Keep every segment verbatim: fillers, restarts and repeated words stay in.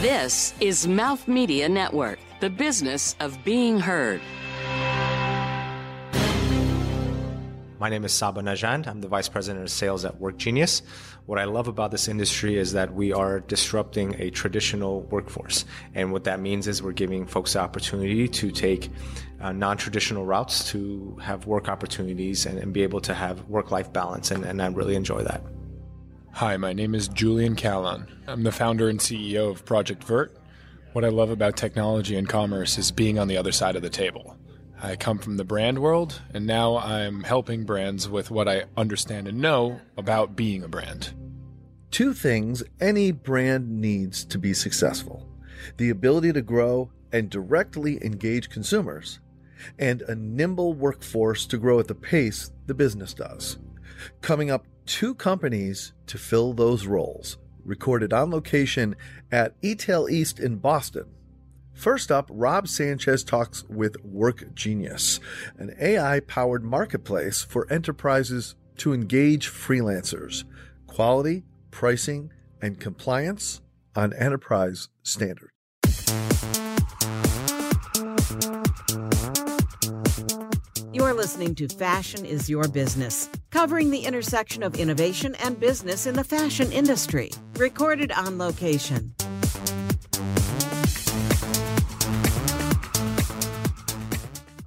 This is Mouth Media Network, the business of being heard. My name is Saba Najand. I'm the Vice President of Sales at WorkGenius. What I love about this industry is that we are disrupting a traditional workforce. And what that means is we're giving folks the opportunity to take uh, non-traditional routes to have work opportunities and, and be able to have work-life balance. And, and I really enjoy that. Hi, my name is Julian Kahlon. I'm the founder and C E O of Project Verte. What I love about technology and commerce is being on the other side of the table. I come from the brand world, and now I'm helping brands with what I understand and know about being a brand. Two things any brand needs to be successful: the ability to grow and directly engage consumers, and a nimble workforce to grow at the pace the business does. Coming up, two companies to fill those roles, recorded on location at eTail East in Boston. First up, Rob Sanchez talks with WorkGenius, an A I-powered marketplace for enterprises to engage freelancers. Quality, pricing, and compliance on enterprise standards. You're listening to Fashion Is Your Business, covering the intersection of innovation and business in the fashion industry. Recorded on location.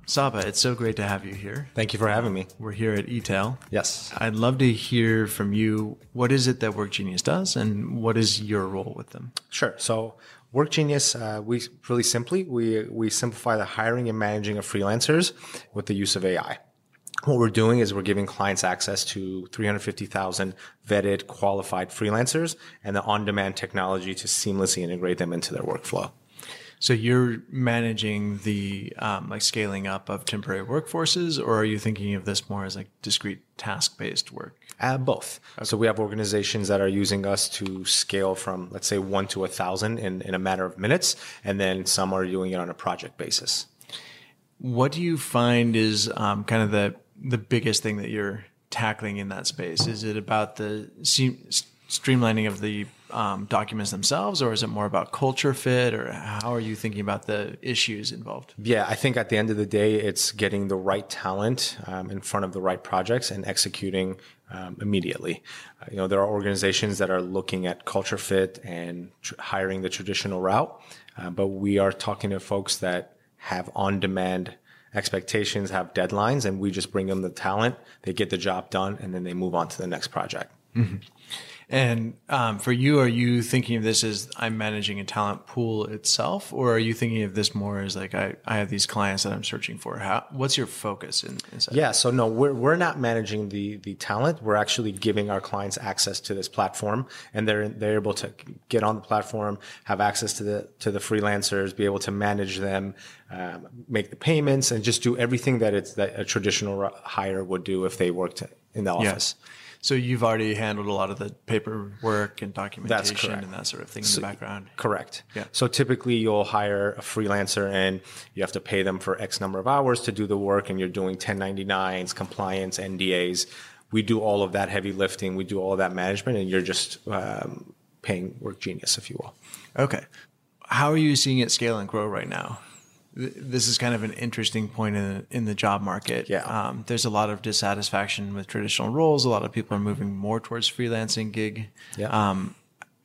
Saba, it's so great to have you here. Thank you for having me. We're here at eTail. Yes. I'd love to hear from you. What is it that WorkGenius does, and what is your role with them? Sure. So WorkGenius, uh, we really simply, we, we simplify the hiring and managing of freelancers with the use of A I. What we're doing is we're giving clients access to three hundred fifty thousand vetted, qualified freelancers and the on-demand technology to seamlessly integrate them into their workflow. So you're managing the um, like scaling up of temporary workforces, or are you thinking of this more as like discrete task-based work? Uh, both. Okay. So we have organizations that are using us to scale from, let's say, one to a thousand in, in a matter of minutes, and then some are doing it on a project basis. What do you find is um, kind of the the biggest thing that you're tackling in that space? Is it about the se- streamlining of the Um, documents themselves, or is it more about culture fit, or how are you thinking about the issues involved? Yeah, I think at the end of the day, it's getting the right talent um, in front of the right projects and executing um, immediately. Uh, you know, there are organizations that are looking at culture fit and tr- hiring the traditional route, uh, but we are talking to folks that have on-demand expectations, have deadlines, and we just bring them the talent, they get the job done, and then they move on to the next project. Mm-hmm. And um, for you, are you thinking of this as I'm managing a talent pool itself, or are you thinking of this more as like I, I have these clients that I'm searching for? How, what's your focus in? Inside? Yeah, so no, we're we're not managing the the talent. We're actually giving our clients access to this platform, and they're they're able to get on the platform, have access to the to the freelancers, be able to manage them, um, make the payments, and just do everything that it's that a traditional hire would do if they worked in the office. Yeah. So you've already handled a lot of the paperwork and documentation and that sort of thing in so, the background. Correct. Yeah. So typically you'll hire a freelancer and you have to pay them for X number of hours to do the work, and you're doing ten ninety-nines, compliance, N D As. We do all of that heavy lifting. We do all of that management, and you're just um, paying WorkGenius, if you will. Okay. How are you seeing it scale and grow right now? This is kind of an interesting point in, in the job market. Yeah. Um, there's a lot of dissatisfaction with traditional roles. A lot of people are moving more towards freelancing gig. Yeah. Um,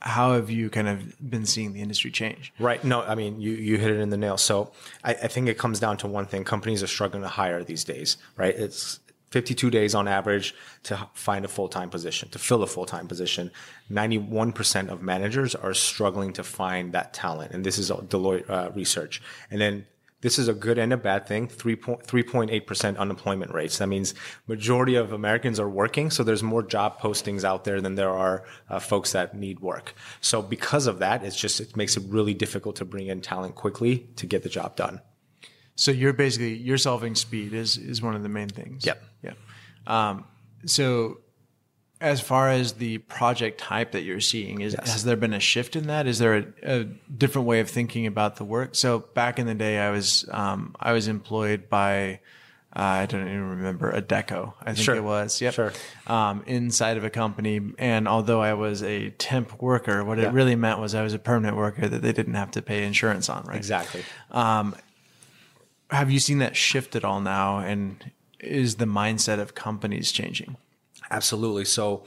how have you kind of been seeing the industry change? Right. No, I mean, you, you hit it in the nail. So I, I think it comes down to one thing. Companies are struggling to hire these days, right? It's fifty-two days on average to find a full-time position, to fill a full-time position. ninety-one percent of managers are struggling to find that talent. And this is Deloitte uh, research. And then this is a good and a bad thing. three point eight percent unemployment rates. That means majority of Americans are working, so there's more job postings out there than there are uh, folks that need work. So because of that, it's just it makes it really difficult to bring in talent quickly to get the job done. So you're basically you're solving speed is is one of the main things. Yep. Yeah. Um, so as far as the project type that you're seeing, is, yes. has there been a shift in that? Is there a, a different way of thinking about the work? So back in the day, I was um, I was employed by Uh, I don't even remember, a deco, I think sure. it was. Yep. Sure. Um, inside of a company. And although I was a temp worker, what yeah. it really meant was I was a permanent worker that they didn't have to pay insurance on, right? Exactly. Um, have you seen that shift at all now? And is the mindset of companies changing? Absolutely. So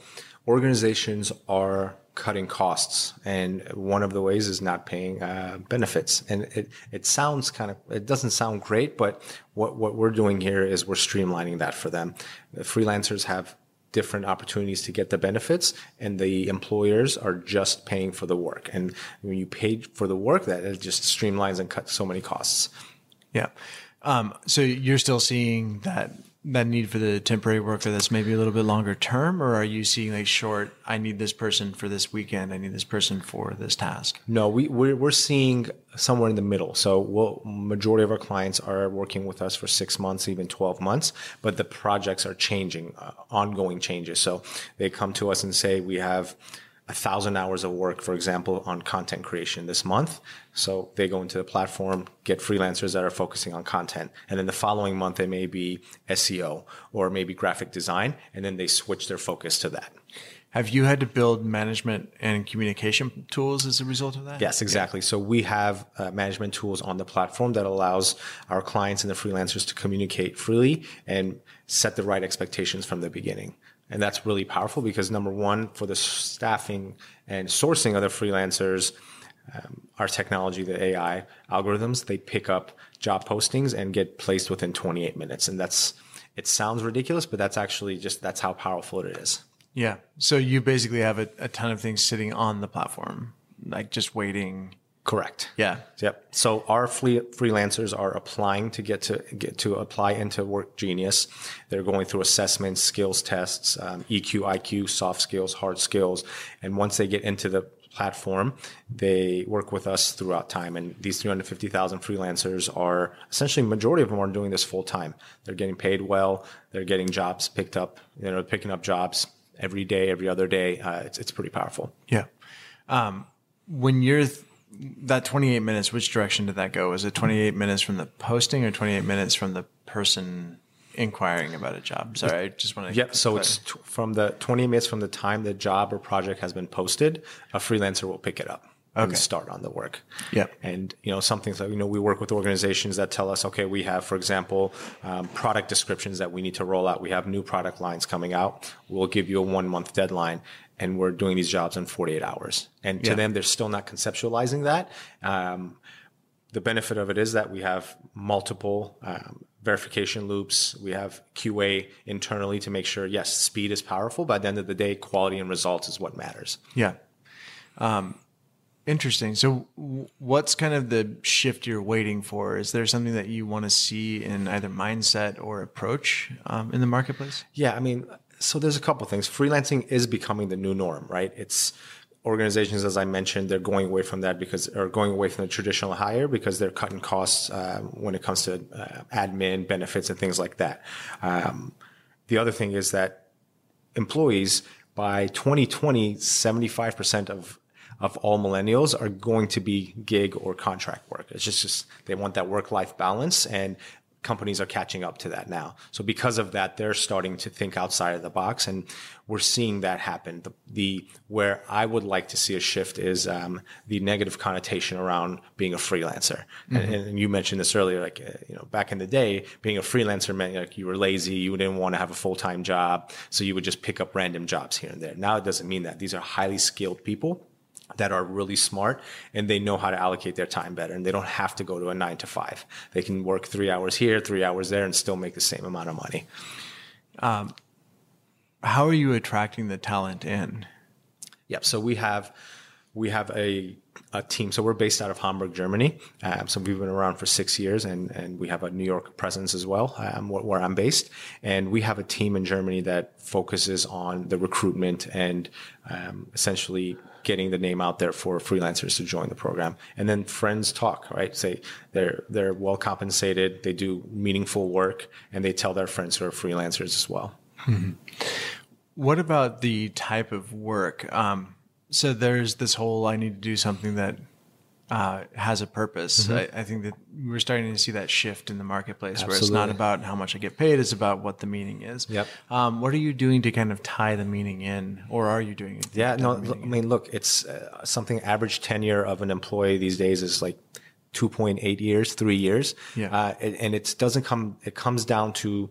organizations are cutting costs. And one of the ways is not paying uh, benefits. And it, it sounds kind of, it doesn't sound great, but what, what we're doing here is we're streamlining that for them. The freelancers have different opportunities to get the benefits, and the employers are just paying for the work. And when you pay for the work, that it just streamlines and cuts so many costs. Yeah. Um, so you're still seeing that that need for the temporary worker that's maybe a little bit longer term, or are you seeing like short, I need this person for this weekend, I need this person for this task? No, we, we're, we're seeing somewhere in the middle. So we'll, majority of our clients are working with us for six months, even twelve months, but the projects are changing, uh, ongoing changes. So they come to us and say, we have a thousand hours of work, for example, on content creation this month. So they go into the platform, get freelancers that are focusing on content. And then the following month, they may be S E O or maybe graphic design. And then they switch their focus to that. Have you had to build management and communication tools as a result of that? Yes, exactly. Yeah. So we have uh, management tools on the platform that allows our clients and the freelancers to communicate freely and set the right expectations from the beginning. And that's really powerful because, number one, for the staffing and sourcing of the freelancers, um, our technology, the A I algorithms, they pick up job postings and get placed within twenty-eight minutes. And that's, it sounds ridiculous, but that's actually just, that's how powerful it is. Yeah. So you basically have a, a ton of things sitting on the platform, like just waiting. Correct. Yeah. Yep. So our free, freelancers are applying to get to get to apply into WorkGenius. They're going through assessments, skills tests, um, E Q, I Q, soft skills, hard skills. And once they get into the platform, they work with us throughout time. And these three hundred fifty thousand freelancers are essentially, majority of them are doing this full time. They're getting paid well. They're getting jobs picked up, you know, picking up jobs every day, every other day. Uh, it's, it's pretty powerful. Yeah. Um, when you're, th- that twenty-eight minutes, which direction did that go? Was it twenty-eight minutes from the posting or twenty-eight minutes from the person inquiring about a job? Sorry, I just want to... Yep, so it's t- from the twenty-eight minutes from the time the job or project has been posted, a freelancer will pick it up okay. and start on the work. Yep. And, you know, some things like, you know, we work with organizations that tell us, okay, we have, for example, um, product descriptions that we need to roll out. We have new product lines coming out. We'll give you a one-month deadline. And we're doing these jobs in forty-eight hours. And to yeah. them, they're still not conceptualizing that. Um, the benefit of it is that we have multiple um, verification loops. We have Q A internally to make sure, yes, speed is powerful, but at the end of the day, quality and results is what matters. Yeah. Um, interesting. So w- what's kind of the shift you're waiting for? Is there something that you want to see in either mindset or approach um, in the marketplace? Yeah, I mean... So there's a couple of things. Freelancing is becoming the new norm, right? It's organizations, as I mentioned, they're going away from that because, or going away from the traditional hire because they're cutting costs uh, when it comes to uh, admin benefits and things like that. Um, the other thing is that employees by twenty twenty, seventy-five percent of of all millennials are going to be gig or contract work. It's just, just they want that work-life balance, and companies are catching up to that now. So because of that, they're starting to think outside of the box, and we're seeing that happen. The, the where I would like to see a shift is um, the negative connotation around being a freelancer. Mm-hmm. And, and you mentioned this earlier, like uh, you know, back in the day, being a freelancer meant like you were lazy, you didn't want to have a full-time job, so you would just pick up random jobs here and there. Now it doesn't mean that. These are highly skilled people that are really smart, and they know how to allocate their time better, and they don't have to go to a nine to five. They can work three hours here, three hours there, and still make the same amount of money. Um, how are you attracting the talent in? Yep. So we have, we have a, a team. So we're based out of Hamburg, Germany. Um, so we've been around for six years and, and we have a New York presence as well, um, where, where I'm based. And we have a team in Germany that focuses on the recruitment and, um, essentially getting the name out there for freelancers to join the program. And then friends talk, right? Say they're, they're well compensated. They do meaningful work, and they tell their friends who are freelancers as well. Mm-hmm. What about the type of work? Um, So there's this whole, I need to do something that uh, has a purpose. Mm-hmm. I, I think that we're starting to see that shift in the marketplace. Absolutely. Where it's not about how much I get paid, it's about what the meaning is. Yep. Um, what are you doing to kind of tie the meaning in, or are you doing it? Yeah, no, I mean, in? look, it's uh, something average tenure of an employee these days is like two point eight years, three years. Yeah. Uh, and, and it doesn't come, it comes down to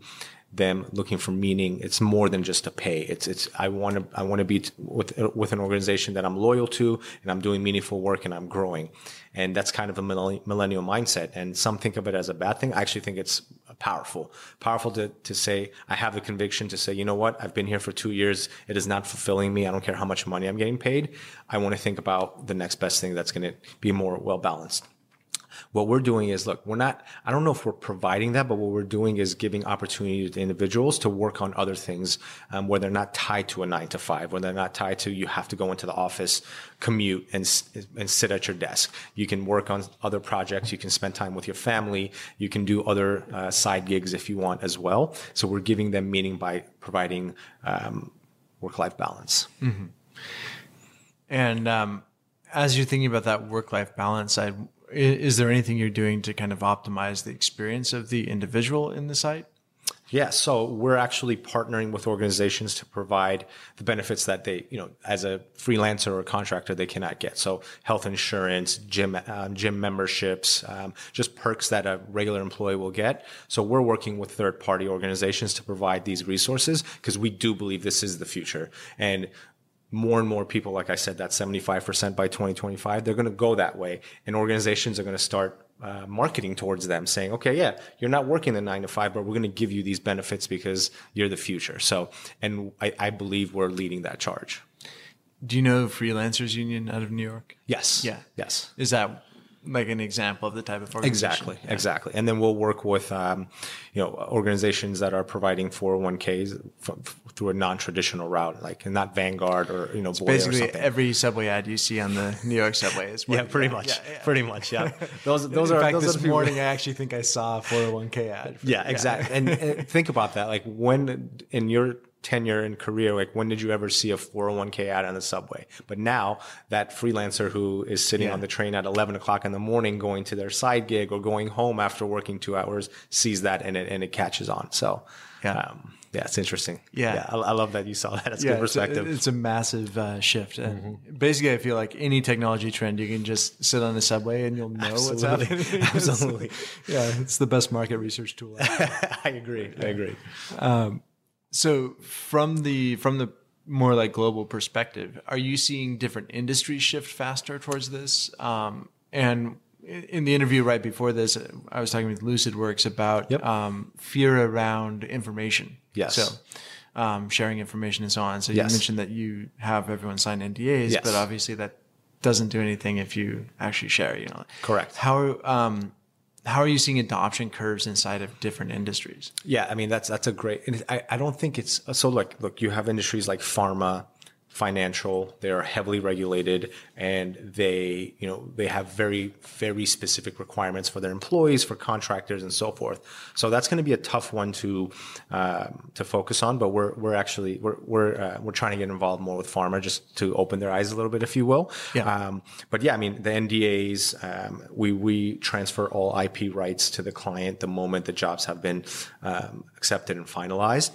them looking for meaning. It's more than just a pay. It's, it's, I want to, I want to be t- with, with an organization that I'm loyal to, and I'm doing meaningful work, and I'm growing. And that's kind of a millennial mindset. And some think of it as a bad thing. I actually think it's powerful, powerful to, to say, I have the conviction to say, you know what? I've been here for two years. It is not fulfilling me. I don't care how much money I'm getting paid. I want to think about the next best thing that's going to be more well balanced. What we're doing is, look, we're not, I don't know if we're providing that, but what we're doing is giving opportunity to individuals to work on other things, um, where they're not tied to a nine to five, where they're not tied to, you have to go into the office, commute, and and sit at your desk. You can work on other projects. You can spend time with your family. You can do other uh, side gigs if you want as well. So we're giving them meaning by providing um, work-life balance. Mm-hmm. And um, as you're thinking about that work-life balance, I is there anything you're doing to kind of optimize the experience of the individual in the site? Yeah. So we're actually partnering with organizations to provide the benefits that they, you know, as a freelancer or a contractor, they cannot get. So health insurance, gym, um, gym memberships, um, just perks that a regular employee will get. So we're working with third party organizations to provide these resources, because we do believe this is the future. And more and more people, like I said, that seventy-five percent by twenty twenty-five, they're going to go that way. And organizations are going to start uh, marketing towards them, saying, okay, yeah, you're not working the nine to five, but we're going to give you these benefits because you're the future. So, and I, I believe we're leading that charge. Do you know Freelancers Union out of New York? Yes. Yeah. Yes. Is that like an example of the type of organization? Exactly, yeah. Exactly. And then we'll work with, um, you know, organizations that are providing four oh one k's f- f- through a non-traditional route, like not Vanguard or, you know, Boyer or something. Basically, every subway ad you see on the New York subway is yeah, pretty much, yeah, yeah. pretty much, yeah. Those, those in are. In fact, this morning I actually think I saw a four oh one k ad. Yeah, exactly. And, and think about that. Like, when in your tenure and career, like, when did you ever see a four oh one k ad on the subway? But now that freelancer who is sitting yeah. on the train at eleven o'clock in the morning going to their side gig or going home after working two hours sees that, and it, and it catches on. So yeah, um, yeah, it's interesting. Yeah. yeah I, I love that you saw that. It's yeah, good perspective. It's a, it's a massive uh, shift. And mm-hmm. basically, I feel like any technology trend, you can just sit on the subway and you'll know Absolutely. what's happening. Absolutely. Yeah. It's the best market research tool. I agree. Yeah. I agree. Um, So from the from the more like global perspective, are you seeing different industries shift faster towards this? Um, and in the interview right before this, I was talking with Lucidworks about yep. um, fear around information. Yes. So um, sharing information and so on. So you yes. mentioned that you have everyone sign N D As, yes. but obviously that doesn't do anything if you actually share. You know. Correct. How um, How are you seeing adoption curves inside of different industries? Yeah, I mean, that's that's a great, and I, I don't think it's, so like, look, you have industries like pharma, financial, they are heavily regulated, and they, you know, they have very, very specific requirements for their employees, for contractors, and so forth. So that's going to be a tough one to, um, to focus on, but we're, we're actually, we're, we're, uh, we're trying to get involved more with pharma just to open their eyes a little bit, if you will. Yeah. Um, but yeah, I mean, the N D As, um, we, we transfer all I P rights to the client the moment the jobs have been, um, accepted and finalized.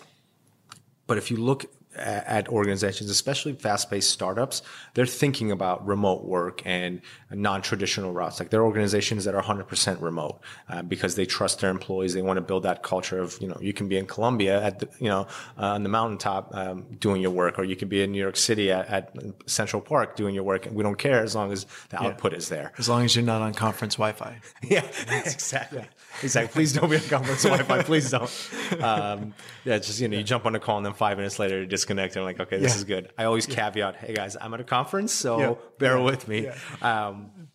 But if you look at organizations, especially fast-paced startups, they're thinking about remote work and non-traditional routes. Like, there are organizations that are one hundred percent remote uh, because they trust their employees. They want to build that culture of, you know, you can be in Colombia at the, you know, uh, on the mountaintop um, doing your work, or you can be in New York City at, at Central Park doing your work. And we don't care as long as the yeah. output is there. As long as you're not on conference Wi-Fi. yeah, exactly. Yeah. Exactly. Please don't be on conference Wi-Fi. Please don't. Um, yeah, just, you know, you jump on a call and then five minutes later you just connect. I'm like, okay, this yeah. is good. I always yeah. caveat, hey guys, I'm at a conference, so yeah. bear yeah. with me. Yeah. Um,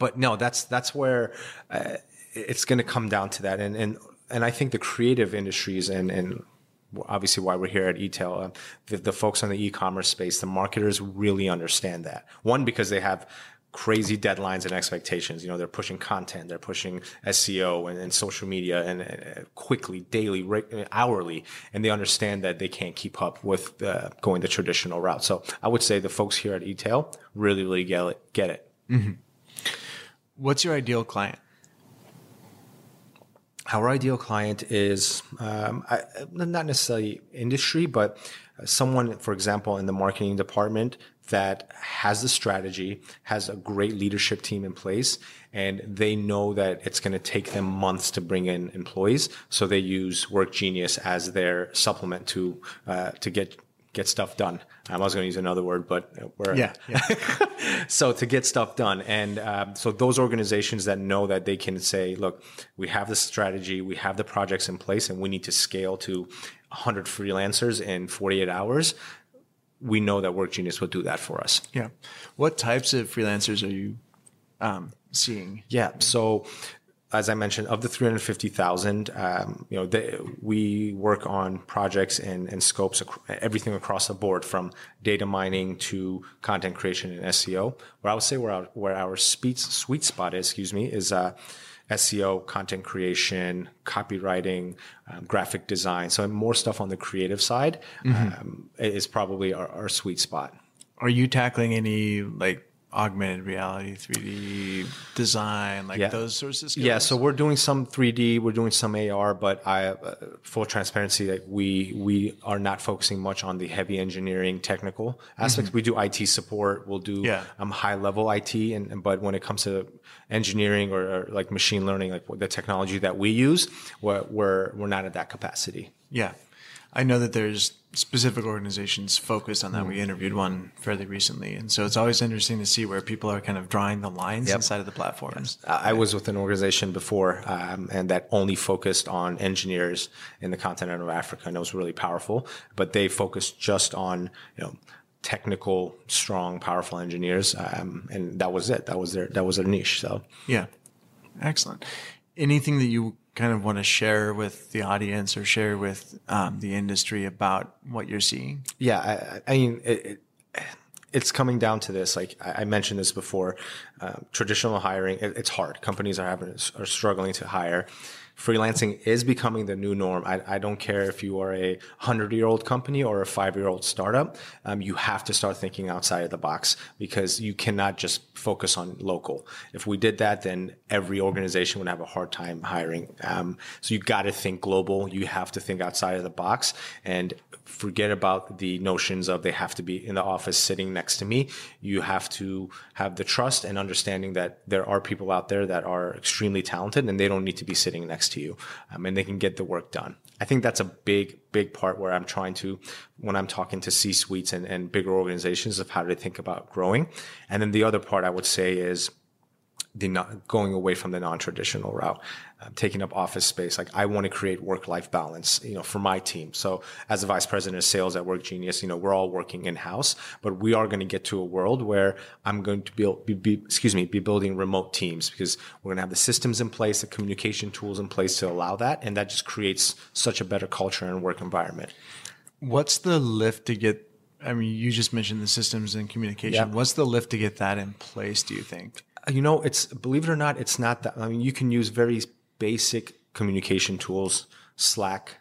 but no, that's that's where uh, it's going to come down to that, and and and I think the creative industries and and. obviously why we're here at eTail, uh, the, the folks on the e-commerce space, the marketers really understand that. One, because they have crazy deadlines and expectations. You know, they're pushing content, they're pushing S E O and, and social media and uh, quickly, daily, re- hourly, and they understand that they can't keep up with uh, going the traditional route. So I would say the folks here at eTail really, really get it. Get it. Mm-hmm. What's your ideal client? Our ideal client is um, I, not necessarily industry, but someone, for example, in the marketing department that has the strategy, has a great leadership team in place, and they know that it's going to take them months to bring in employees. So they use WorkGenius as their supplement to uh, to get get stuff done. Um, I was going to use another word, but we're yeah. yeah. So to get stuff done, and um, so those organizations that know that they can say, "Look, we have the strategy, we have the projects in place, and we need to scale to one hundred freelancers in forty-eight hours." We know that WorkGenius will do that for us. Yeah. What types of freelancers are you um, seeing? Yeah. So, as I mentioned, of the three hundred fifty thousand, um, you know, they, we work on projects and, and scopes, ac- everything across the board, from data mining to content creation and S E O. Where I would say where our, where our sweet sweet spot is, excuse me, is uh, S E O, content creation, copywriting, um, graphic design. So more stuff on the creative side mm-hmm. um, is probably our, our sweet spot. Are you tackling any like augmented reality, three D design, like yeah. those sorts of skills? Yeah. So we're doing some three D, we're doing some A R, but I, uh, full transparency, like we, we are not focusing much on the heavy engineering technical aspects. Mm-hmm. We do I T support. We'll do yeah. um, high level I T. And, and, but when it comes to engineering or, or like machine learning, like the technology that we use, we're, we're, we're not at that capacity. Yeah. I know that there's specific organizations focused on that. Mm-hmm. We interviewed one fairly recently. And so it's always interesting to see where people are kind of drawing the lines yep. inside of the platforms. Yes. I was with an organization before um, and that only focused on engineers in the continent of Africa. And it was really powerful, but they focused just on, you know, technical, strong, powerful engineers. Um, and that was it. That was their, that was their niche. So yeah. Excellent. Anything that you kind of want to share with the audience or share with um, the industry about what you're seeing? Yeah, I, I mean, it, it, it's coming down to this. Like I mentioned this before, uh, traditional hiring, it, it's hard. Companies are having, are struggling to hire. Freelancing is becoming the new norm. I, I don't care if you are a hundred-year-old company or a five-year-old startup. Um, you have to start thinking outside of the box because you cannot just focus on local. If we did that, then every organization would have a hard time hiring. Um, so you got to think global. You have to think outside of the box and forget about the notions of they have to be in the office sitting next to me. You have to have the trust and understanding that there are people out there that are extremely talented and they don't need to be sitting next to you, um, and they can get the work done. I think that's a big, big part where I'm trying to, when I'm talking to C-suites and, and bigger organizations, of how to think about growing. And then the other part I would say is the not going away from the non-traditional route, um, taking up office space. Like I want to create work-life balance, you know, for my team. So as a vice president of sales at WorkGenius, you know, we're all working in-house, but we are going to get to a world where I'm going to build, be, be, excuse me, be building remote teams because we're going to have the systems in place, the communication tools in place to allow that. And that just creates such a better culture and work environment. What's the lift to get, I mean, you just mentioned the systems and communication. Yeah. What's the lift to get that in place, do you think? You know, it's, believe it or not, it's not that, I mean, you can use very basic communication tools, Slack,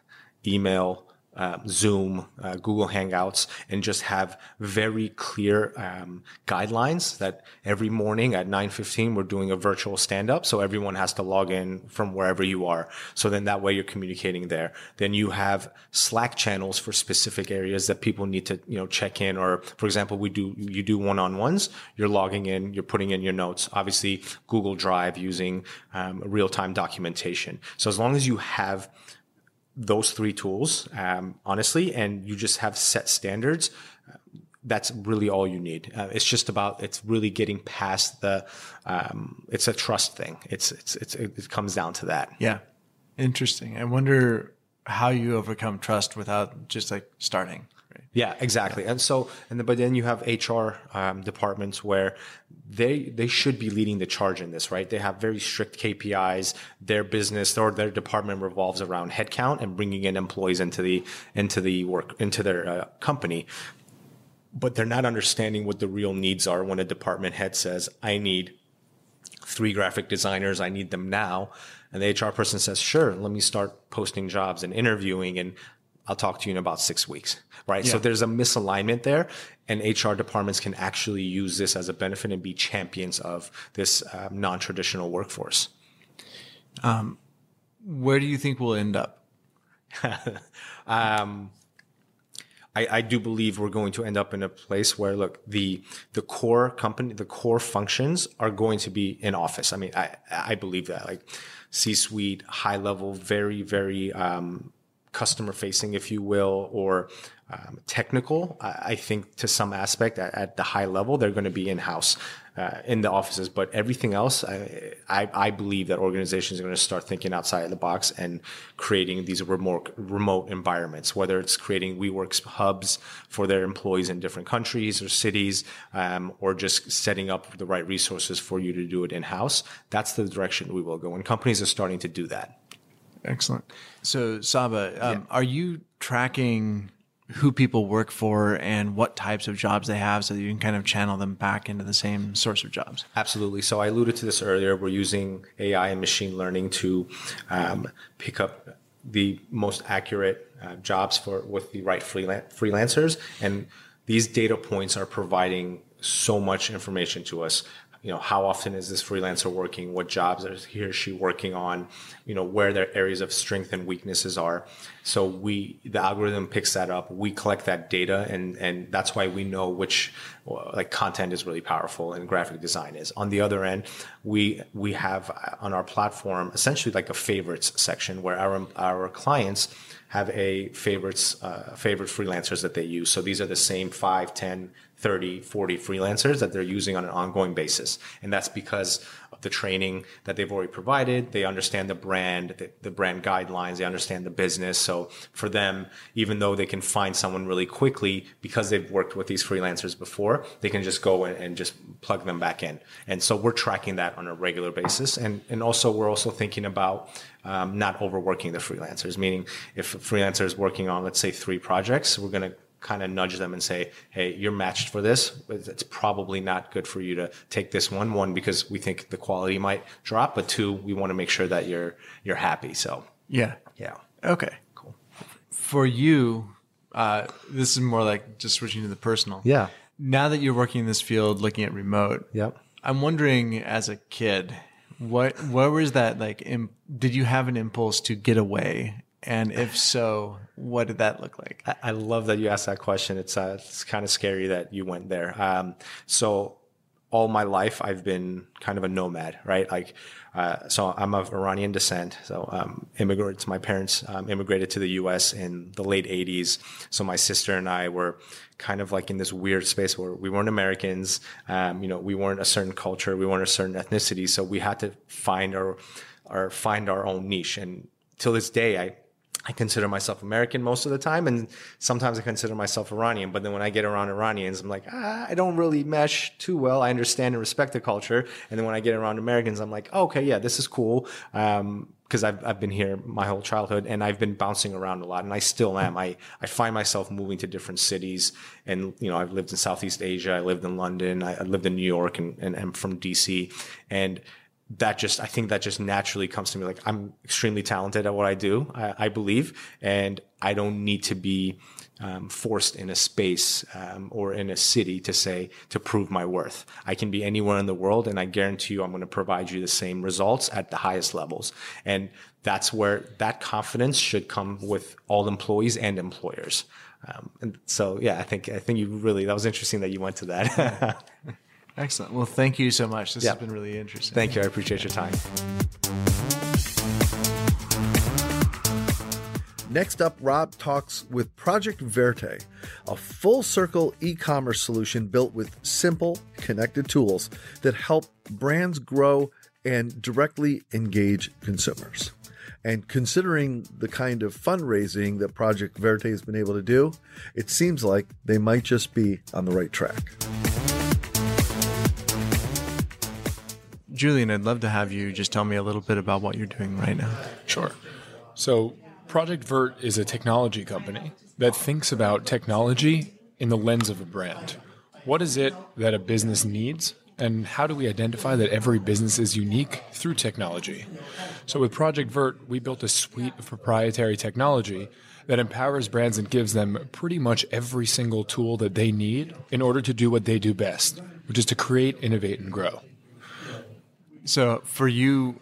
email, uh, Zoom, uh, Google Hangouts, and just have very clear, um, guidelines that every morning at nine fifteen, we're doing a virtual stand up. So everyone has to log in from wherever you are. So then that way you're communicating there. Then you have Slack channels for specific areas that people need to, you know, check in. Or for example, we do, you do one-on-ones. You're logging in, you're putting in your notes, obviously Google Drive using, um, real-time documentation. So as long as you have those three tools, um, honestly, and you just have set standards. Uh, that's really all you need. Uh, it's just about, it's really getting past the, um, it's a trust thing. It's, it's, it's, it comes down to that. Yeah. Interesting. I wonder how you overcome trust without just like starting. Right? Yeah, exactly. Yeah. And so, and the, but then you have H R, um, departments where they, they should be leading the charge in this, right? They have very strict K P Is. Their business or their department revolves around headcount and bringing in employees into the, into the work, into their uh, company. But they're not understanding what the real needs are when a department head says, I need three graphic designers. I need them now. And the H R person says, sure, let me start posting jobs and interviewing and I'll talk to you in about six weeks, right? Yeah. So there's a misalignment there, and H R departments can actually use this as a benefit and be champions of this uh, non-traditional workforce. Um, where do you think we'll end up? um, I, I do believe we're going to end up in a place where, look, the the core company, the core functions are going to be in office. I mean, I, I believe that, like C-suite, high level, very, very um, customer facing, if you will, or um, technical. I, I think to some aspect at, at the high level, they're going to be in-house uh, in the offices. But everything else, I, I, I believe that organizations are going to start thinking outside of the box and creating these remote, remote environments, whether it's creating WeWork hubs for their employees in different countries or cities, um, or just setting up the right resources for you to do it in-house. That's the direction we will go. And companies are starting to do that. Excellent. So Saba, um, yeah. are you tracking who people work for and what types of jobs they have so that you can kind of channel them back into the same source of jobs? Absolutely. So I alluded to this earlier. We're using A I and machine learning to um, pick up the most accurate uh, jobs for with the right freelan- freelancers. And these data points are providing so much information to us. You know, how often is this freelancer working? What jobs is he or she working on? You know, where their areas of strength and weaknesses are. So we, the algorithm picks that up. We collect that data, and and that's why we know which, like, content is really powerful and graphic design is. On the other end, we we have on our platform essentially like a favorites section where our our clients have a favorites, uh, favorite freelancers that they use. So these are the same five, ten, thirty, forty freelancers that they're using on an ongoing basis. And that's because of the training that they've already provided. They understand the brand, the, the brand guidelines. They understand the business. So for them, even though they can find someone really quickly because they've worked with these freelancers before, they can just go and, and just plug them back in. And so we're tracking that on a regular basis. And, and also we're also thinking about Um, not overworking the freelancers, meaning if a freelancer is working on, let's say, three projects, we're going to kind of nudge them and say, hey, you're matched for this. It's probably not good for you to take this one, one, because we think the quality might drop, but two, we want to make sure that you're you're happy. So yeah. Yeah. Okay. Cool. For you, uh, this is more like just switching to the personal. Yeah. Now that you're working in this field, looking at remote, yep. I'm wondering, as a kid, What, where was that, like, imp- did you have an impulse to get away? And if so, what did that look like? I, I love that you asked that question. It's, uh, it's kind of scary that you went there. Um, so all my life, I've been kind of a nomad, right? Like, uh, so I'm of Iranian descent. So, um, immigrants, my parents, um, immigrated to the U S in the late eighties. So my sister and I were kind of like in this weird space where we weren't Americans. Um, you know, we weren't a certain culture. We weren't a certain ethnicity. So we had to find our, our, find our own niche. And till this day, I, I consider myself American most of the time, and sometimes I consider myself Iranian. But then when I get around Iranians, I'm like, ah, I don't really mesh too well. I understand and respect the culture. And then when I get around Americans, I'm like, oh, okay, yeah, this is cool. Um, because I've, I've been here my whole childhood, and I've been bouncing around a lot, and I still am. I, I find myself moving to different cities, and, you know, I've lived in Southeast Asia. I lived in London. I, I lived in New York, and, and I'm from D C. And that just, I think that just naturally comes to me. Like, I'm extremely talented at what I do, I, I believe, and I don't need to be um, forced in a space um, or in a city to say, to prove my worth. I can be anywhere in the world, and I guarantee you I'm going to provide you the same results at the highest levels. And that's where that confidence should come with all employees and employers. Um, and so, yeah, I think, I think you really, that was interesting that you went to that. Excellent. Well, thank you so much. This yep. has been really interesting. Thank you. I appreciate your time. Next up, Rob talks with Project Verte, a full-circle e-commerce solution built with simple, connected tools that help brands grow and directly engage consumers. And considering the kind of fundraising that Project Verte has been able to do, it seems like they might just be on the right track. Julian, I'd love to have you just tell me a little bit about what you're doing right now. Sure. So Project Verte is a technology company that thinks about technology in the lens of a brand. What is it that a business needs And how do we identify that every business is unique through technology? So with Project Verte, we built a suite of proprietary technology that empowers brands and gives them pretty much every single tool that they need in order to do what they do best, which is to create, innovate, and grow. So for you,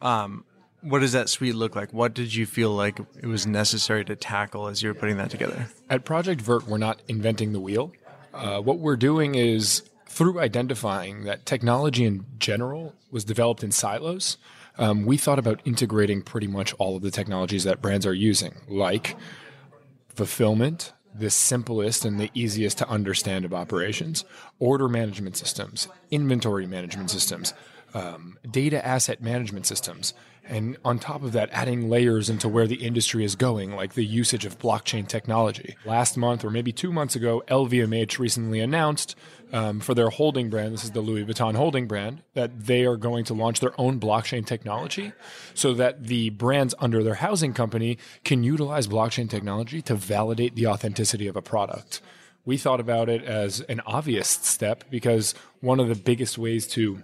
um, what does that suite look like? What did you feel like it was necessary to tackle as you were putting that together? At Project Verte, we're not inventing the wheel. Uh, what we're doing is through identifying that technology in general was developed in silos, um, we thought about integrating pretty much all of the technologies that brands are using, like fulfillment, the simplest and the easiest to understand of operations, order management systems, inventory management systems, um, data asset management systems, and on top of that, adding layers into where the industry is going, like the usage of blockchain technology. Last month, or maybe two months ago, L V M H recently announced um, for their holding brand, this is the Louis Vuitton holding brand, that they are going to launch their own blockchain technology so that the brands under their housing company can utilize blockchain technology to validate the authenticity of a product. We thought about it as an obvious step because one of the biggest ways to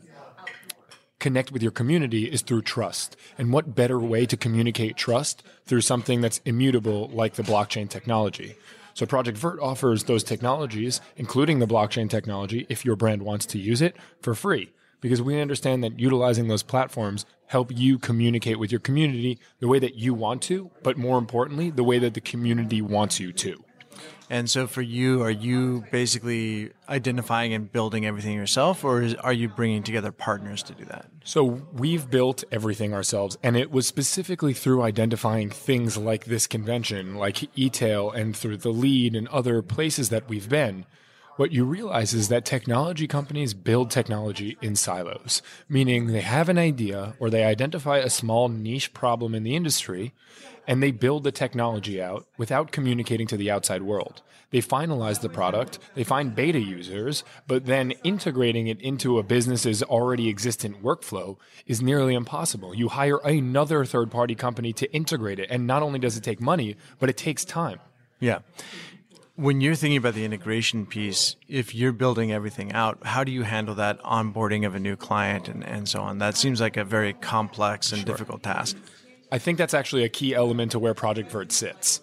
connect with your community is through trust. And what better way to communicate trust through something that's immutable like the blockchain technology? So Project Verte offers those technologies, including the blockchain technology, if your brand wants to use it, for free. Because we understand that utilizing those platforms help you communicate with your community the way that you want to, but more importantly, the way that the community wants you to. And so for you, are you basically identifying and building everything yourself, or is, are you bringing together partners to do that? So we've built everything ourselves, and it was specifically through identifying things like this convention, like eTail, and through The Lead and other places that we've been. What you realize is that technology companies build technology in silos, meaning they have an idea or they identify a small niche problem in the industry, and they build the technology out without communicating to the outside world. They finalize the product, they find beta users, but then integrating it into a business's already existent workflow is nearly impossible. You hire another third-party company to integrate it, and not only does it take money, but it takes time. Yeah. When you're thinking about the integration piece, if you're building everything out, how do you handle that onboarding of a new client and, and so on? That seems like a very complex and Sure. difficult task. I think that's actually a key element to where Project Verte sits.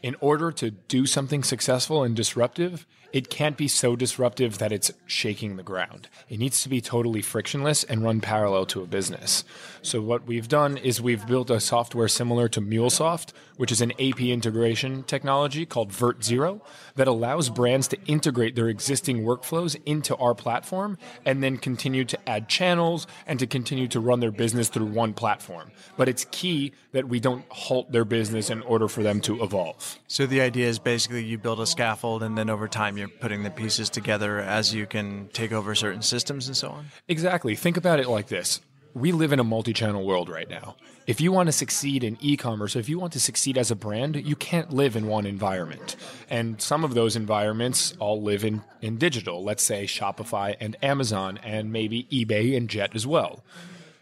In order to do something successful and disruptive, it can't be so disruptive that it's shaking the ground. It needs to be totally frictionless and run parallel to a business. So what we've done is we've built a software similar to MuleSoft, which is an A P integration technology called Verte Zero that allows brands to integrate their existing workflows into our platform and then continue to add channels and to continue to run their business through one platform. But it's key that we don't halt their business in order for them to evolve. So the idea is basically you build a scaffold and then over time you're putting the pieces together as you can take over certain systems and so on? Exactly. Think about it like this. We live in a multi-channel world right now. If you want to succeed in e-commerce, if you want to succeed as a brand, you can't live in one environment. And some of those environments all live in, in digital. Let's say Shopify and Amazon and maybe eBay and Jet as well.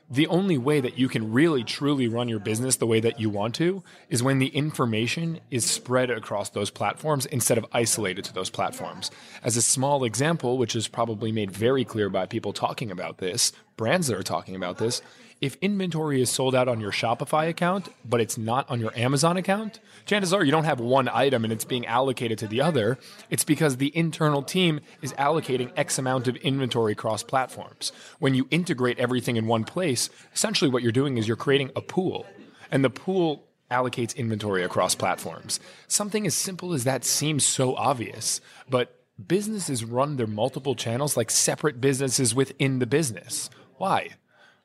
The only way that you can really truly run your business the way that you want to is when the information is spread across those platforms instead of isolated to those platforms. As a small example, which is probably made very clear by people talking about this, brands that are talking about this, if inventory is sold out on your Shopify account, but it's not on your Amazon account, chances are you don't have one item and it's being allocated to the other. It's because the internal team is allocating X amount of inventory across platforms. When you integrate everything in one place, essentially what you're doing is you're creating a pool, and the pool allocates inventory across platforms. Something as simple as that seems so obvious, but businesses run their multiple channels like separate businesses within the business. Why?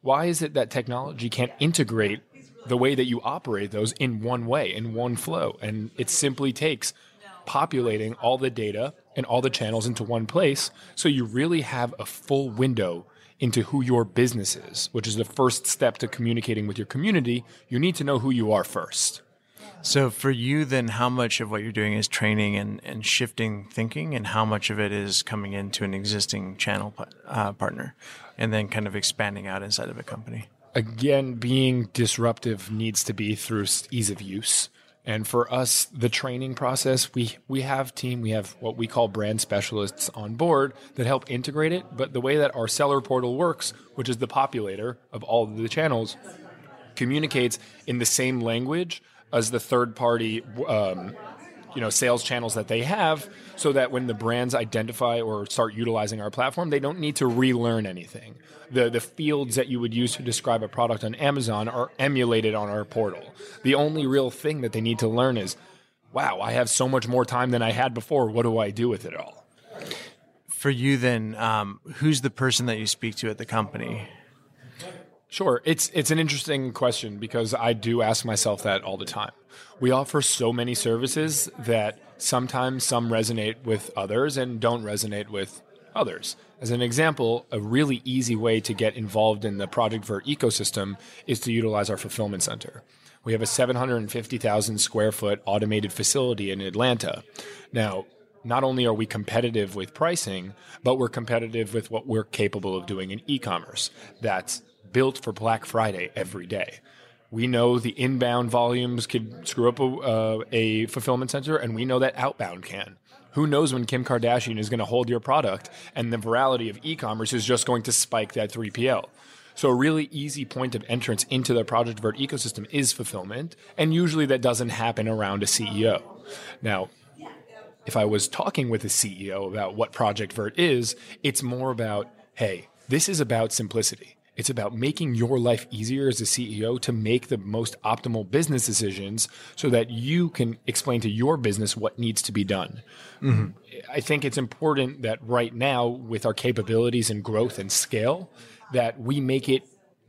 Why is it that technology can't integrate the way that you operate those in one way, in one flow? And it simply takes populating all the data and all the channels into one place so you really have a full window into who your business is, which is the first step to communicating with your community. You need to know who you are first. So for you then, how much of what you're doing is training and, and shifting thinking, and how much of it is coming into an existing channel uh, partner and then kind of expanding out inside of a company? Again, being disruptive needs to be through ease of use. And for us, the training process, we, we have team, we have what we call brand specialists on board that help integrate it. But the way that our seller portal works, which is the populator of all of the channels, communicates in the same language as the third party um, you know, sales channels that they have, so that when the brands identify or start utilizing our platform, they don't need to relearn anything. The the fields that you would use to describe a product on Amazon are emulated on our portal. The only real thing that they need to learn is, wow, I have so much more time than I had before. What do I do with it all? For you then, um, who's the person that you speak to at the company? Sure. It's it's an interesting question because I do ask myself that all the time. We offer so many services that sometimes some resonate with others and don't resonate with others. As an example, a really easy way to get involved in the Project Verte ecosystem is to utilize our fulfillment center. We have a seven hundred fifty thousand square foot automated facility in Atlanta. Now, not only are we competitive with pricing, but we're competitive with what we're capable of doing in e-commerce. That's built for Black Friday every day. We know the inbound volumes could screw up a, uh, a fulfillment center, and we know that outbound can. Who knows when Kim Kardashian is going to hold your product, and the virality of e-commerce is just going to spike that three P L. So a really easy point of entrance into the Project Verte ecosystem is fulfillment, and usually that doesn't happen around a C E O. Now, if I was talking with a C E O about what Project Verte is, it's more about, hey, this is about simplicity. It's about making your life easier as a C E O to make the most optimal business decisions so that you can explain to your business what needs to be done. Mm-hmm. I think it's important that right now, with our capabilities and growth and scale, that we make it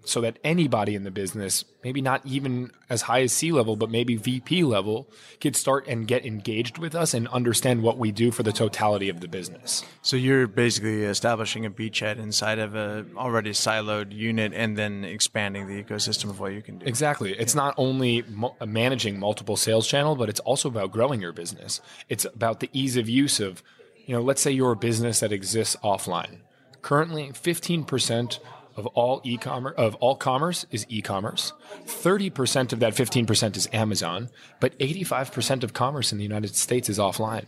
so that anybody in the business, maybe not even as high as C-level, but maybe V P level, could start and get engaged with us and understand what we do for the totality of the business. So you're basically establishing a beachhead inside of an already siloed unit and then expanding the ecosystem of what you can do. Exactly. It's not only mo- managing multiple sales channels, but it's also about growing your business. It's about the ease of use of, you know, let's say you're a business that exists offline. Currently, fifteen percent of all e-commerce, of all commerce is e-commerce. thirty percent of that fifteen percent is Amazon, but eighty-five percent of commerce in the United States is offline.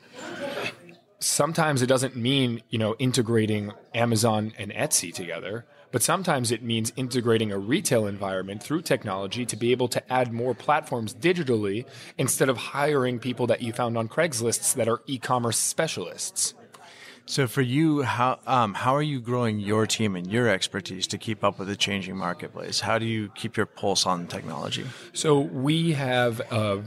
Sometimes it doesn't mean, you know, integrating Amazon and Etsy together, but sometimes it means integrating a retail environment through technology to be able to add more platforms digitally instead of hiring people that you found on Craigslist that are e-commerce specialists. So for you, how um, how are you growing your team and your expertise to keep up with the changing marketplace? How do you keep your pulse on technology? So we have uh,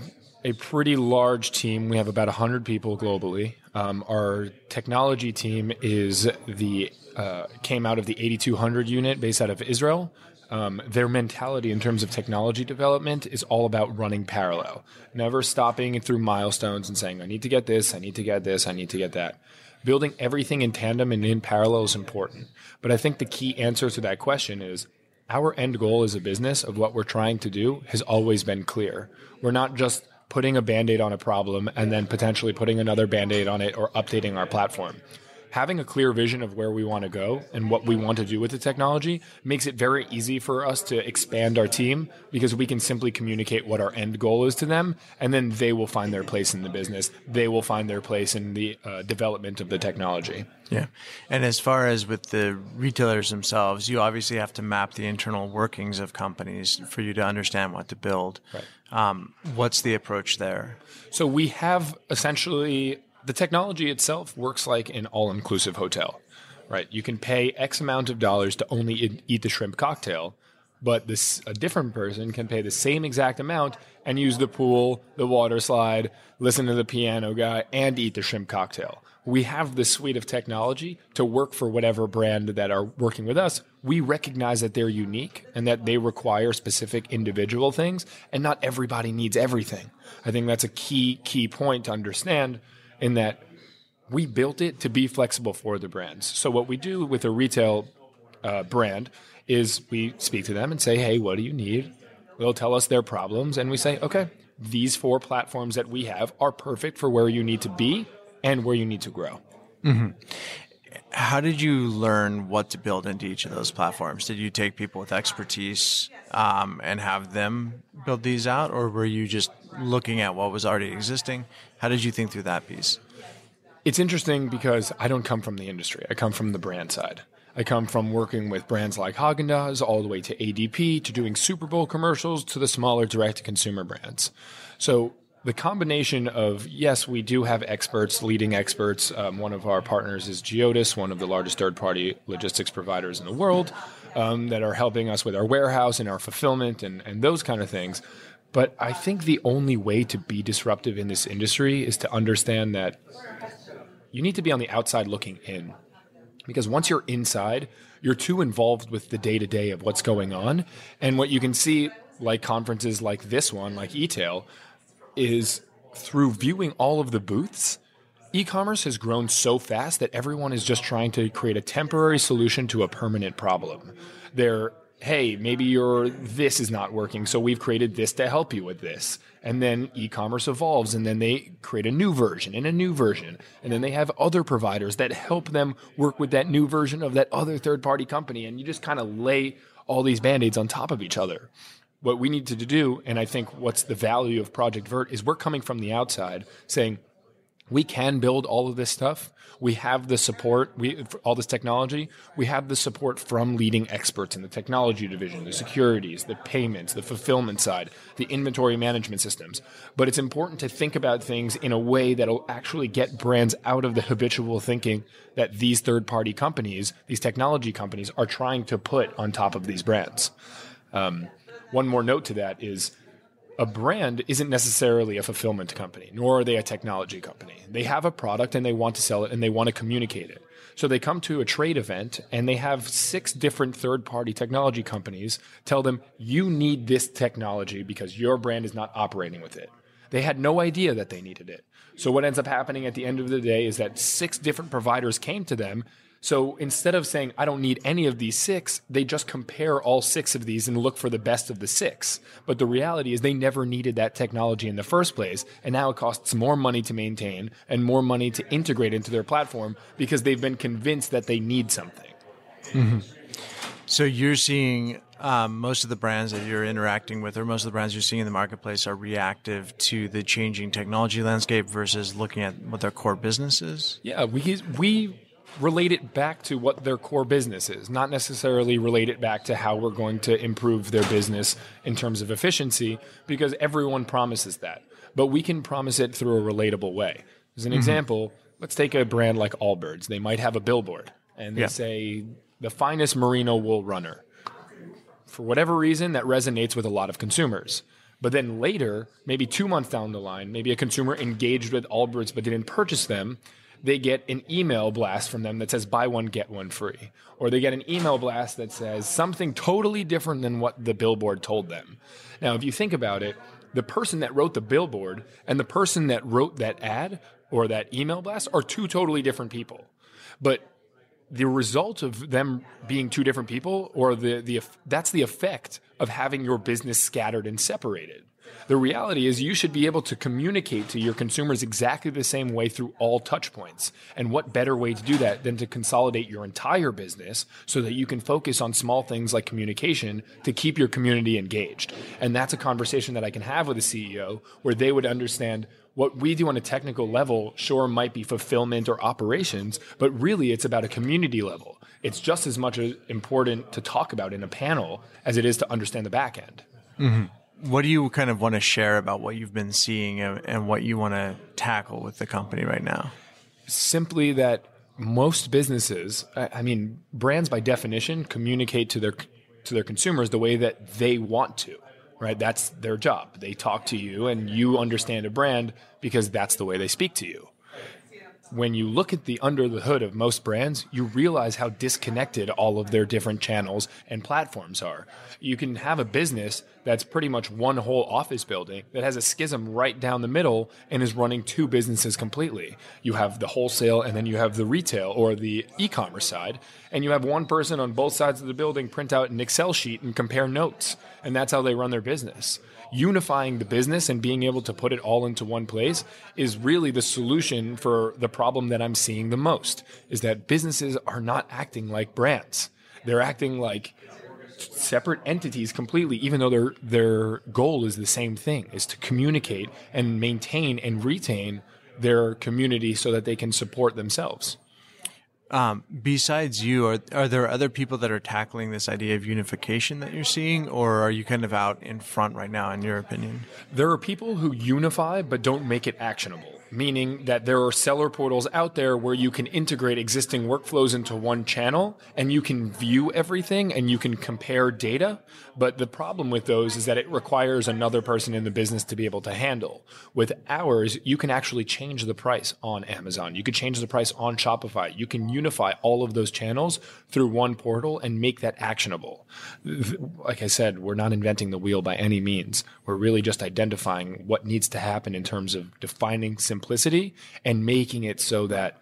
a pretty large team. We have about one hundred people globally. Um, our technology team is the uh, came out of the eighty-two hundred unit based out of Israel. Um, their mentality in terms of technology development is all about running parallel, never stopping through milestones and saying, I need to get this, I need to get this, I need to get that. Building everything in tandem and in parallel is important. But I think the key answer to that question is our end goal as a business of what we're trying to do has always been clear. We're not just putting a Band-Aid on a problem and then potentially putting another Band-Aid on it or updating our platform. Having a clear vision of where we want to go and what we want to do with the technology makes it very easy for us to expand our team because we can simply communicate what our end goal is to them, and then they will find their place in the business. They will find their place in the uh, development of the technology. Yeah. And as far as with the retailers themselves, you obviously have to map the internal workings of companies for you to understand what to build. Right. Um, what's the approach there? So we have essentially... the technology itself works like an all-inclusive hotel, right? You can pay X amount of dollars to only eat the shrimp cocktail, but this, a different person can pay the same exact amount and use the pool, the water slide, listen to the piano guy, and eat the shrimp cocktail. We have this suite of technology to work for whatever brand that are working with us. We recognize that they're unique and that they require specific individual things, and not everybody needs everything. I think that's a key, key point to understand, in that we built it to be flexible for the brands. So what we do with a retail uh, brand is we speak to them and say, hey, what do you need? They'll tell us their problems, and we say, okay, these four platforms that we have are perfect for where you need to be and where you need to grow. Mm-hmm. How did you learn what to build into each of those platforms? Did you take people with expertise um, and have them build these out, or were you just looking at what was already existing. How did you think through that piece? It's interesting because I don't come from the industry. I come from the brand side. I come from working with brands like Haagen-Dazs all the way to A D P, to doing Super Bowl commercials, to the smaller direct-to-consumer brands. So the combination of, yes, we do have experts, leading experts. Um, one of our partners is Geodis, one of the largest third-party logistics providers in the world, um, that are helping us with our warehouse and our fulfillment and, and those kind of things. But I think the only way to be disruptive in this industry is to understand that you need to be on the outside looking in. Because once you're inside, you're too involved with the day-to-day of what's going on. And what you can see, like conferences like this one, like eTail, is through viewing all of the booths, e-commerce has grown so fast that everyone is just trying to create a temporary solution to a permanent problem. They're, hey, maybe your this is not working, so we've created this to help you with this. And then e-commerce evolves, and then they create a new version and a new version. And then they have other providers that help them work with that new version of that other third-party company. And you just kind of lay all these Band-Aids on top of each other. What we need to do, and I think what's the value of Project Verte, is we're coming from the outside saying, we can build all of this stuff. We have the support, we all this technology. We have the support from leading experts in the technology division, the securities, the payments, the fulfillment side, the inventory management systems. But it's important to think about things in a way that'll actually get brands out of the habitual thinking that these third-party companies, these technology companies, are trying to put on top of these brands. Um, one more note to that is, a brand isn't necessarily a fulfillment company, nor are they a technology company. They have a product and they want to sell it and they want to communicate it. So they come to a trade event and they have six different third-party technology companies tell them, you need this technology because your brand is not operating with it. They had no idea that they needed it. So what ends up happening at the end of the day is that six different providers came to them. So instead of saying, I don't need any of these six, they just compare all six of these and look for the best of the six. But the reality is they never needed that technology in the first place. And now it costs more money to maintain and more money to integrate into their platform because they've been convinced that they need something. Mm-hmm. So you're seeing um, most of the brands that you're interacting with, or most of the brands you're seeing in the marketplace, are reactive to the changing technology landscape versus looking at what their core business is? Yeah, we... we relate it back to what their core business is, not necessarily relate it back to how we're going to improve their business in terms of efficiency, because everyone promises that. But we can promise it through a relatable way. As an mm-hmm. example, let's take a brand like Allbirds. They might have a billboard, and they yeah. say, the finest merino wool runner. For whatever reason, that resonates with a lot of consumers. But then later, maybe two months down the line, maybe a consumer engaged with Allbirds but didn't purchase them, they get an email blast from them that says, buy one, get one free. Or they get an email blast that says something totally different than what the billboard told them. Now, if you think about it, the person that wrote the billboard and the person that wrote that ad or that email blast are two totally different people. But the result of them being two different people, or the, the that's the effect of having your business scattered and separated. The reality is you should be able to communicate to your consumers exactly the same way through all touch points. And what better way to do that than to consolidate your entire business so that you can focus on small things like communication to keep your community engaged. And that's a conversation that I can have with a C E O where they would understand what we do on a technical level, sure, might be fulfillment or operations, but really it's about a community level. It's just as much important to talk about in a panel as it is to understand the back end. Mm-hmm. What do you kind of want to share about what you've been seeing and what you want to tackle with the company right now? Simply that most businesses, I mean, brands by definition communicate to their to their consumers the way that they want to, right? That's their job. They talk to you and you understand a brand because that's the way they speak to you. When you look at the under the hood of most brands, you realize how disconnected all of their different channels and platforms are. You can have a business that's pretty much one whole office building that has a schism right down the middle and is running two businesses completely. You have the wholesale and then you have the retail or the e-commerce side, and you have one person on both sides of the building print out an Excel sheet and compare notes, and that's how they run their business. Unifying the business and being able to put it all into one place is really the solution for the problem that I'm seeing the most, is that businesses are not acting like brands. They're acting like separate entities completely, even though their their goal is the same thing, is to communicate and maintain and retain their community so that they can support themselves. Um, besides you, are are there other people that are tackling this idea of unification that you're seeing, or are you kind of out in front right now, in your opinion? There are people who unify but don't make it actionable, meaning that there are seller portals out there where you can integrate existing workflows into one channel and you can view everything and you can compare data. But the problem with those is that it requires another person in the business to be able to handle. With ours, you can actually change the price on Amazon. You could change the price on Shopify. You can unify all of those channels through one portal and make that actionable. Like I said, we're not inventing the wheel by any means. We're really just identifying what needs to happen in terms of defining simple simplicity and making it so that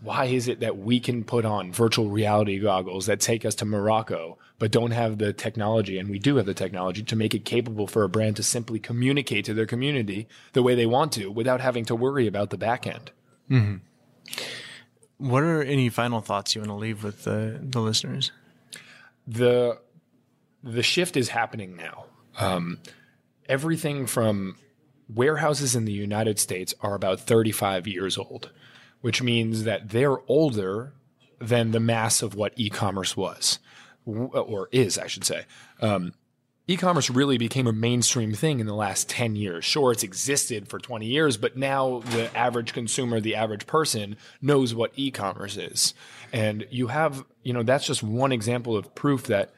why is it that we can put on virtual reality goggles that take us to Morocco, but don't have the technology, and we do have the technology to make it capable for a brand to simply communicate to their community the way they want to without having to worry about the back end. Mm-hmm. What are any final thoughts you want to leave with the, the listeners? The, the shift is happening now. Um, everything from warehouses in the United States are about thirty-five years old, which means that they're older than the mass of what e-commerce was, or is, I should say. Um, e-commerce really became a mainstream thing in the last ten years. Sure, it's existed for twenty years, but now the average consumer, the average person knows what e-commerce is. And you have, you know, that's just one example of proof that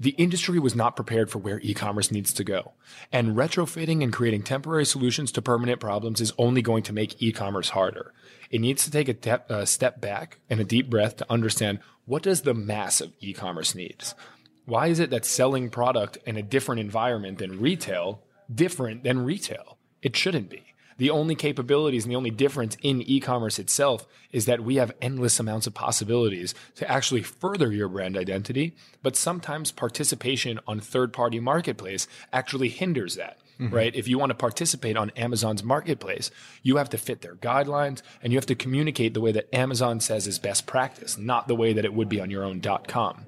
the industry was not prepared for where e-commerce needs to go. And retrofitting and creating temporary solutions to permanent problems is only going to make e-commerce harder. It needs to take a, te- a step back and a deep breath to understand, what does the mass of e-commerce needs? Why is it that selling product in a different environment than retail, different than retail? It shouldn't be. The only capabilities and the only difference in e-commerce itself is that we have endless amounts of possibilities to actually further your brand identity, but sometimes participation on third-party marketplace actually hinders that, mm-hmm. right? If you want to participate on Amazon's marketplace, you have to fit their guidelines and you have to communicate the way that Amazon says is best practice, not the way that it would be on your own .com.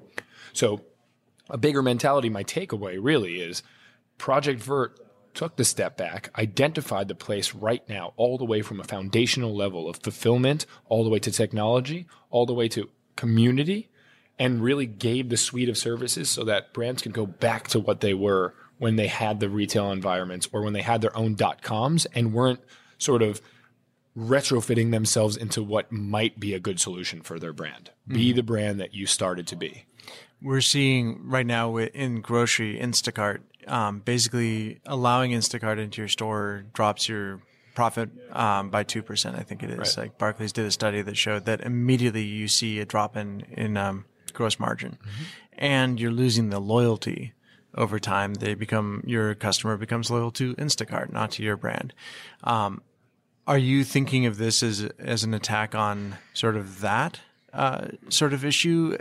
So a bigger mentality, my takeaway really is Project Verte took the step back, identified the place right now, all the way from a foundational level of fulfillment, all the way to technology, all the way to community, and really gave the suite of services so that brands can go back to what they were when they had the retail environments or when they had their own dot-coms and weren't sort of retrofitting themselves into what might be a good solution for their brand. Mm-hmm. Be the brand that you started to be. We're seeing right now in grocery, Instacart, Um, basically allowing Instacart into your store drops your profit um, by two percent, I think it is. Right. Like Barclays did a study that showed that immediately you see a drop in, in um, gross margin. Mm-hmm. And you're losing the loyalty over time. They become your customer becomes loyal to Instacart, not to your brand. Um, are you thinking of this as as an attack on sort of that uh, sort of issue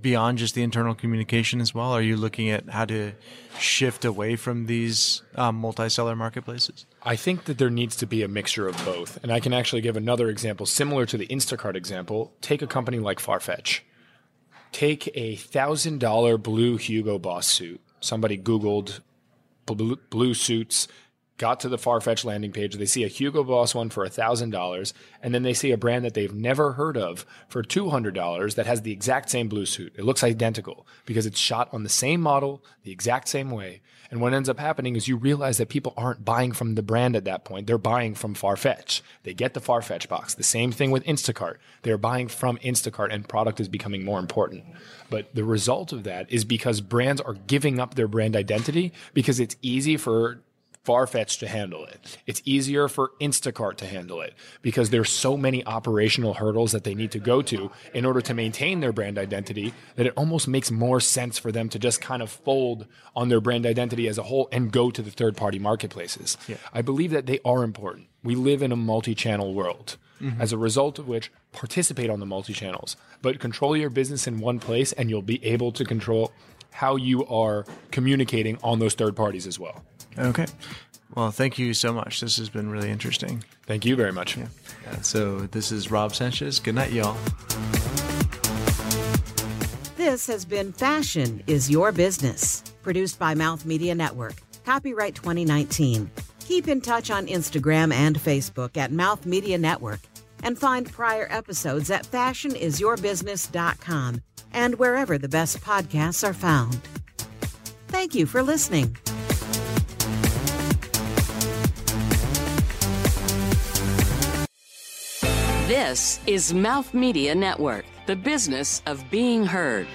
beyond just the internal communication as well? Are you looking at how to shift away from these um, multi-seller marketplaces? I think that there needs to be a mixture of both. And I can actually give another example similar to the Instacart example. Take a company like Farfetch. Take a one thousand dollars blue Hugo Boss suit. Somebody Googled blue, blue suits, got to the Farfetch landing page, they see a Hugo Boss one for one thousand dollars, and then they see a brand that they've never heard of for two hundred dollars that has the exact same blue suit. It looks identical because it's shot on the same model, the exact same way. And what ends up happening is you realize that people aren't buying from the brand at that point. They're buying from Farfetch. They get the Farfetch box. The same thing with Instacart. They're buying from Instacart, and product is becoming more important. But the result of that is because brands are giving up their brand identity because it's easy for Farfetch to handle it. It's easier for Instacart to handle it because there's so many operational hurdles that they need to go to in order to maintain their brand identity that it almost makes more sense for them to just kind of fold on their brand identity as a whole and go to the third-party marketplaces. Yeah. I believe that they are important. We live in a multi-channel world, mm-hmm. as a result of which participate on the multi-channels, but control your business in one place and you'll be able to control how you are communicating on those third parties as well. Okay. Well, thank you so much. This has been really interesting. Thank you very much. Yeah. So this is Rob Sanchez. Good night, y'all. This has been Fashion Is Your Business, produced by Mouth Media Network. Copyright twenty nineteen. Keep in touch on Instagram and Facebook at Mouth Media Network and find prior episodes at fashion is your business dot com and wherever the best podcasts are found. Thank you for listening. This is Mouth Media Network, the business of being heard.